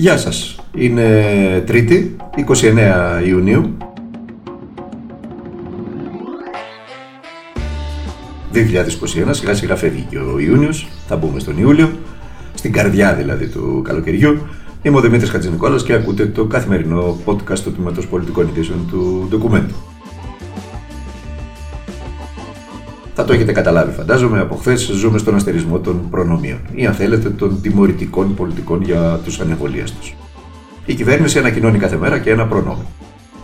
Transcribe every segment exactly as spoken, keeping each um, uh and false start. Γεια σας. Είναι Τρίτη, εικοστή ενάτη Ιουνίου δύο χιλιάδες είκοσι ένα, σιγά σιγά φεύγει και ο Ιούνιος, θα μπούμε στον Ιούλιο, στην καρδιά δηλαδή του καλοκαιριού. Είμαι ο Δημήτρης Χατζηνικόλας και ακούτε το καθημερινό podcast του τμήματος πολιτικών ειδήσεων του Ντοκουμέντο. Θα το έχετε καταλάβει, φαντάζομαι, από χθες ζούμε στον αστερισμό των προνομίων ή, αν θέλετε, των τιμωρητικών πολιτικών για τους ανεβολίες τους. Η κυβέρνηση ανακοινώνει κάθε μέρα και ένα προνόμιο.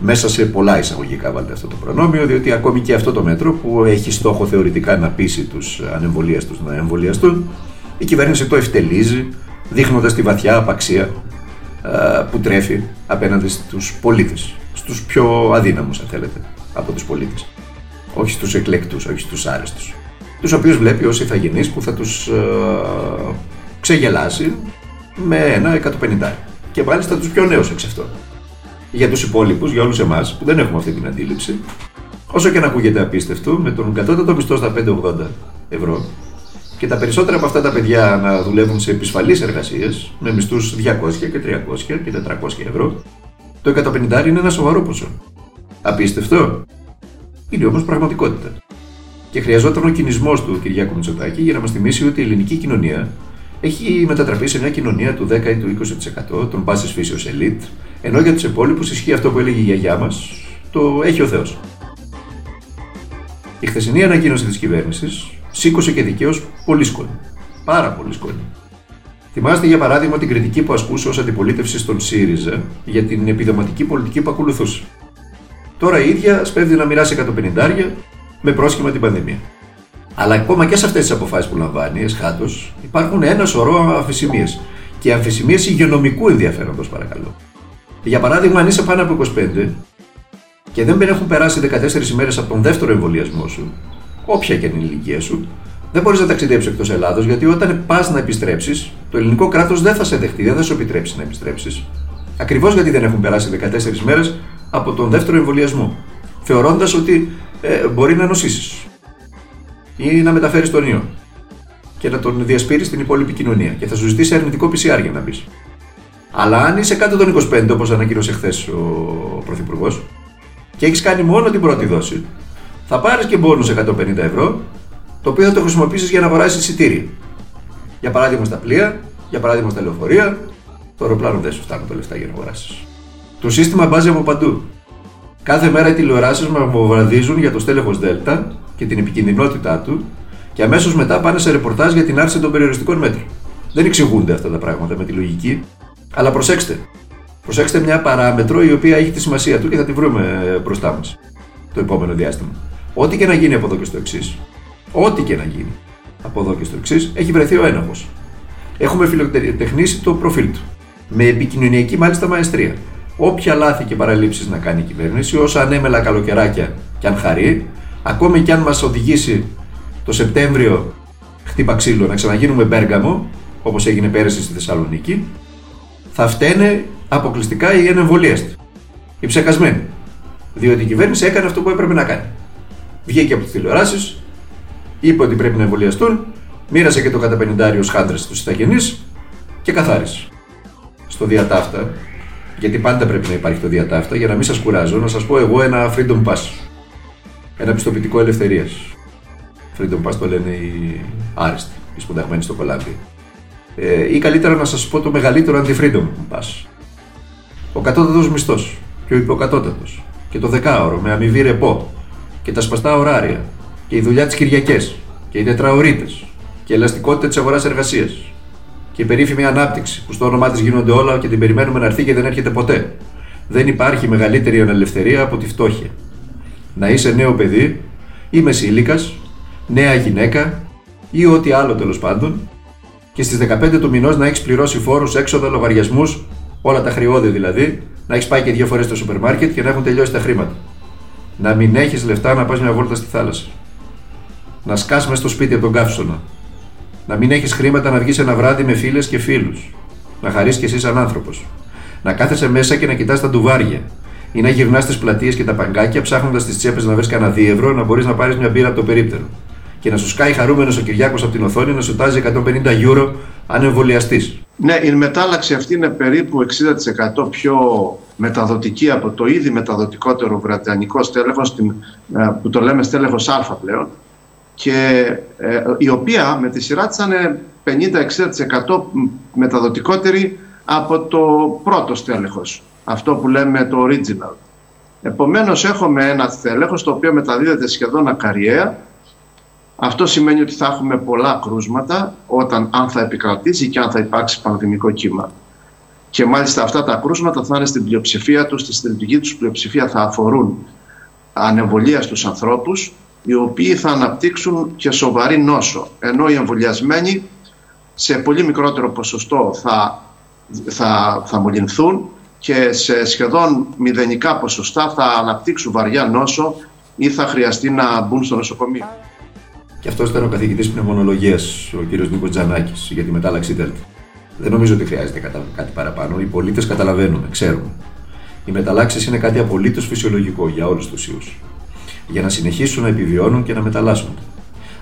Μέσα σε πολλά εισαγωγικά βάλτε αυτό το προνόμιο, διότι ακόμη και αυτό το μέτρο που έχει στόχο θεωρητικά να πείσει τους ανεμβολίες τους να εμβολιαστούν, η κυβέρνηση το ευτελίζει, δείχνοντας τη βαθιά απαξία α, που τρέφει απέναντι στους πολίτες, στους πιο αδύναμους, αν θέλετε, από τους πολίτες. Όχι στους εκλεκτούς, όχι στους άρεστους. Τους οποίους βλέπει ως ηθαγενείς που θα τους ε, ξεγελάσει με ένα εκατόν πενήντα. Και μάλιστα τους πιο νέους εξ αυτών. Για τους υπόλοιπους, για όλους εμάς που δεν έχουμε αυτή την αντίληψη, όσο και να ακούγεται απίστευτο, με τον κατώτατο μισθό στα πεντακόσια ογδόντα ευρώ και τα περισσότερα από αυτά τα παιδιά να δουλεύουν σε επισφαλείς εργασίες με μισθούς διακόσια και τριακόσια και τετρακόσια ευρώ, το εκατόν πενήντα είναι ένα σοβαρό ποσό. Απίστευτο. Είναι όμως πραγματικότητα. Και χρειαζόταν ο κινησμός του Κυριάκου Μητσοτάκη για να μας θυμίσει ότι η ελληνική κοινωνία έχει μετατραπεί σε μια κοινωνία του δέκα ή του είκοσι τοις εκατό των πάσης φύσεως ελίτ, ενώ για τους υπόλοιπους ισχύει αυτό που έλεγε η γιαγιά μας, το έχει ο Θεός. Η χθεσινή ανακοίνωση της κυβέρνησης σήκωσε και δικαίως πολύ σκόνη. Πάρα πολύ σκόνη. Θυμάστε για παράδειγμα την κριτική που ασκούσε ως αντιπολίτευση στον ΣΥΡΙΖΑ για την επιδοματική πολιτική που ακολουθούσε. Τώρα η ίδια σπέβδει να μοιράσει εκατόν πενήντα με πρόσχημα την πανδημία. Αλλά ακόμα και σε αυτές τις αποφάσεις που λαμβάνει, εσχάτως, υπάρχουν ένα σωρό αμφισημίες. Και αμφισημίες υγειονομικού ενδιαφέροντος, παρακαλώ. Για παράδειγμα, αν είσαι πάνω από είκοσι πέντε και δεν έχουν περάσει δεκατέσσερις ημέρες από τον δεύτερο εμβολιασμό σου, όποια και είναι η ηλικία σου, δεν μπορείς να ταξιδέψεις εκτός Ελλάδος, γιατί όταν πας να επιστρέψεις, το ελληνικό κράτος δεν θα σε δεχτεί, δεν θα σου επιτρέψει να επιστρέψεις. Ακριβώς γιατί δεν έχουν περάσει δεκατέσσερις ημέρες από τον δεύτερο εμβολιασμό, θεωρώντας ότι ε, μπορεί να νοσήσεις ή να μεταφέρεις τον ιό και να τον διασπείρεις στην υπόλοιπη κοινωνία και θα σου ζητήσει αρνητικό πι σι αρ για να μπεις. Αλλά αν είσαι κάτω των είκοσι πέντε, όπως ανακοίνωσε χθες ο Πρωθυπουργός, και έχεις κάνει μόνο την πρώτη δόση, θα πάρεις και μπόνους εκατόν πενήντα ευρώ, το οποίο θα το χρησιμοποιήσεις για να αγοράσεις εισιτήρια. Για παράδειγμα στα πλοία, για παράδειγμα στα λεωφορεία, το αεροπλάνο δεν σου φτάνουν τα λεφτά για να αγοράσεις. Το σύστημα μπάζει από παντού. Κάθε μέρα οι τηλεοράσεις μας βομβαρδίζουν για το στέλεχος Δέλτα και την επικινδυνότητά του και αμέσως μετά πάνε σε ρεπορτάζ για την άρση των περιοριστικών μέτρων. Δεν εξηγούνται αυτά τα πράγματα με τη λογική, αλλά προσέξτε. Προσέξτε μια παράμετρο η οποία έχει τη σημασία του και θα τη βρούμε μπροστά μας το επόμενο διάστημα. Ό,τι και να γίνει από εδώ και στο εξής, ό,τι και να γίνει από εδώ και στο εξής, έχει βρεθεί ο ένοχος. Έχουμε φιλοτεχνήσει το προφίλ του. Με επικοινωνιακή μάλιστα μαεστρία. Όποια λάθη και παραλήψεις να κάνει η κυβέρνηση, όσα ανέμελα καλοκαιράκια κι αν χαρεί, ακόμη κι αν μας οδηγήσει το Σεπτέμβριο χτύπα ξύλο να ξαναγίνουμε Μπέργαμο, όπως έγινε πέρυσι στη Θεσσαλονίκη, θα φταίνε αποκλειστικά οι ανεμβολίες του. Οι ψεκασμένοι. Διότι η κυβέρνηση έκανε αυτό που έπρεπε να κάνει. Βγήκε από τις τηλεοράσεις, είπε ότι πρέπει να εμβολιαστούν, μοίρασε και το εκατόν πενήντα ως χάντρες στους ηθαγενείς και καθάρισε. Στο διατάφτα. Γιατί πάντα πρέπει να υπάρχει το διατάφτα, για να μην σας κουράζω, να σας πω εγώ ένα freedom pass. Ένα πιστοποιητικό ελευθερίας. Freedom pass το λένε οι άρεστοι, οι σπουδαγμένοι στο κολάμπι. Ε, ή καλύτερα να σας πω το μεγαλύτερο αντι-freedom pass. Ο κατώτατος μισθός και ο υποκατώτατος. Και το δεκάωρο με αμοιβή ρεπό. Και τα σπαστά ωράρια. Και η δουλειά τις Κυριακές. Και οι τετραωρίτες. Και η ελαστικότητα της αγοράς-εργασίας. Και η περίφημη ανάπτυξη, που στο όνομά της γίνονται όλα και την περιμένουμε να έρθει και δεν έρχεται ποτέ. Δεν υπάρχει μεγαλύτερη ανελευθερία από τη φτώχεια. Να είσαι νέο παιδί, ή μεσήλικας, νέα γυναίκα, ή ό,τι άλλο τέλος πάντων, και στις δεκαπέντε του μηνός να έχεις πληρώσει φόρους, έξοδα, λογαριασμούς, όλα τα χρειώδη δηλαδή, να έχεις πάει και δύο φορές στο σούπερ μάρκετ και να έχουν τελειώσει τα χρήματα. Να μην έχεις λεφτά να πας μια βόλτα στη θάλασσα. Να σκάς μες στο σπίτι από τον καύσωνα. Να μην έχεις χρήματα να βγεις ένα βράδυ με φίλες και φίλους. Να χαρείς κι εσύ σαν άνθρωπος. Να κάθεσαι μέσα και να κοιτάς τα ντουβάρια. Ή να γυρνάς τις πλατείες και τα παγκάκια ψάχνοντας τις τσέπες να βρεις κανένα δύο ευρώ να μπορείς να πάρεις μια μπύρα από το περίπτερο. Και να σου σκάει χαρούμενος ο Κυριάκος από την οθόνη να σου τάζει εκατόν πενήντα γιούρο αν εμβολιαστείς. Ναι, η μετάλλαξη αυτή είναι περίπου εξήντα τοις εκατό πιο μεταδοτική από το ήδη μεταδοτικότερο βρετανικό στέλεχος, που το λέμε στέλεχος Α πλέον, και ε, η οποία με τη σειρά της είναι πενήντα με εξήντα τοις εκατό μεταδοτικότερη από το πρώτο στέλεχος, αυτό που λέμε το original. Επομένως έχουμε ένα στέλεχος το οποίο μεταδίδεται σχεδόν ακαριέα. Αυτό σημαίνει ότι θα έχουμε πολλά κρούσματα όταν, αν θα επικρατήσει και αν θα υπάρξει πανδημικό κύμα. Και μάλιστα αυτά τα κρούσματα θα είναι στην πλειοψηφία τους, στη συντριπτική τους πλειοψηφία θα αφορούν ανεμβολία στους ανθρώπους, οι οποίοι θα αναπτύξουν και σοβαρή νόσο. Ενώ οι εμβολιασμένοι σε πολύ μικρότερο ποσοστό θα, θα, θα μολυνθούν και σε σχεδόν μηδενικά ποσοστά θα αναπτύξουν βαριά νόσο ή θα χρειαστεί να μπουν στο νοσοκομείο. Και αυτός ήταν ο καθηγητής πνευμονολογίας, ο κύριος Νίκος Τζανάκης, για τη μετάλλαξη Δέλτα. Δεν νομίζω ότι χρειάζεται κάτι παραπάνω. Οι πολίτες καταλαβαίνουμε, ξέρουμε. Οι μεταλλάξεις είναι κάτι απολύτως φυσιολογικό για όλους τους ιούς. Για να συνεχίσουν να επιβιώνουν και να μεταλλάσσονται.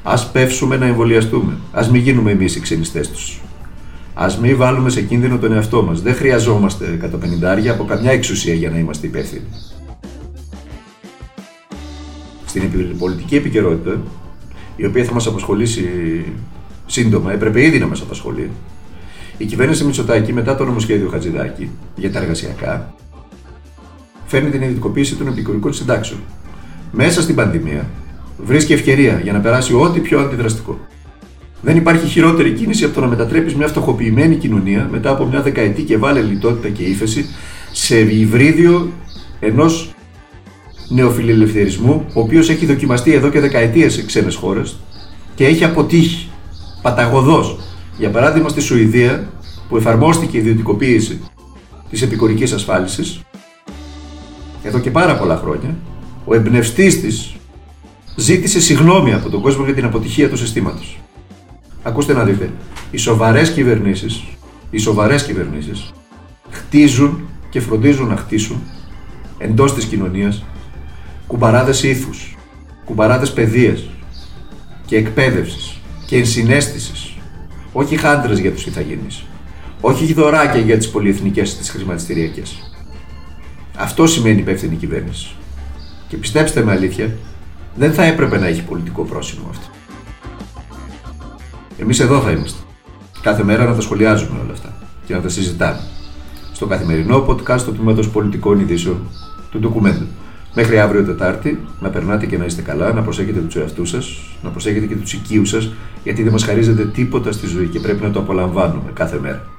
Ας πεύσουμε να εμβολιαστούμε. Ας μην γίνουμε εμείς οι ξενιστές τους. Ας μην βάλουμε σε κίνδυνο τον εαυτό μας. Δεν χρειαζόμαστε κατά πενηντάρια από καμιά εξουσία για να είμαστε υπεύθυνοι. Στην πολιτική επικαιρότητα, η οποία θα μας απασχολήσει σύντομα, έπρεπε ήδη να μας απασχολεί. Η κυβέρνηση Μητσοτάκη, μετά το νομοσχέδιο Χατζηδάκη για τα εργασιακά, φέρνει την ιδιωτικοποίηση των επικουρικών συντάξεων. Μέσα στην πανδημία βρίσκει ευκαιρία για να περάσει ό,τι πιο αντιδραστικό. Δεν υπάρχει χειρότερη κίνηση από το να μετατρέπεις μια φτωχοποιημένη κοινωνία μετά από μια δεκαετή και βάλε λιτότητα και ύφεση σε υβρίδιο ενός νεοφιλελευθερισμού, ο οποίος έχει δοκιμαστεί εδώ και δεκαετίες σε ξένες χώρες και έχει αποτύχει παταγωδώς. Για παράδειγμα, στη Σουηδία, που εφαρμόστηκε η ιδιωτικοποίηση της επικουρικής ασφάλισης, εδώ και πάρα πολλά χρόνια, ο εμπνευστής της ζήτησε συγγνώμη από τον κόσμο για την αποτυχία του συστήματος. Ακούστε να δείτε, οι σοβαρές κυβερνήσεις, οι σοβαρές κυβερνήσεις χτίζουν και φροντίζουν να χτίσουν εντός της κοινωνίας κουμπαράδες ήθους, κουμπαράδες παιδείας και εκπαίδευσης και ενσυναίσθησης. Όχι χάντρες για τους ηθαγενείς, όχι δωράκια για τις πολυεθνικές, τις χρηματιστηριακές. Αυτό σημαίνει υπεύθυνη κυβέρνηση. Και πιστέψτε με, αλήθεια, δεν θα έπρεπε να έχει πολιτικό πρόσημο αυτό. Εμείς εδώ θα είμαστε. Κάθε μέρα να τα σχολιάζουμε όλα αυτά και να τα συζητάμε. Στο καθημερινό podcast του Τμήματος Πολιτικών Ειδήσεων του Ντοκουμέντου. Μέχρι αύριο Τετάρτη, να περνάτε και να είστε καλά, να προσέχετε τους εαυτούς σας, να προσέχετε και τους οικείους σας, γιατί δεν μας χαρίζεται τίποτα στη ζωή και πρέπει να το απολαμβάνουμε κάθε μέρα.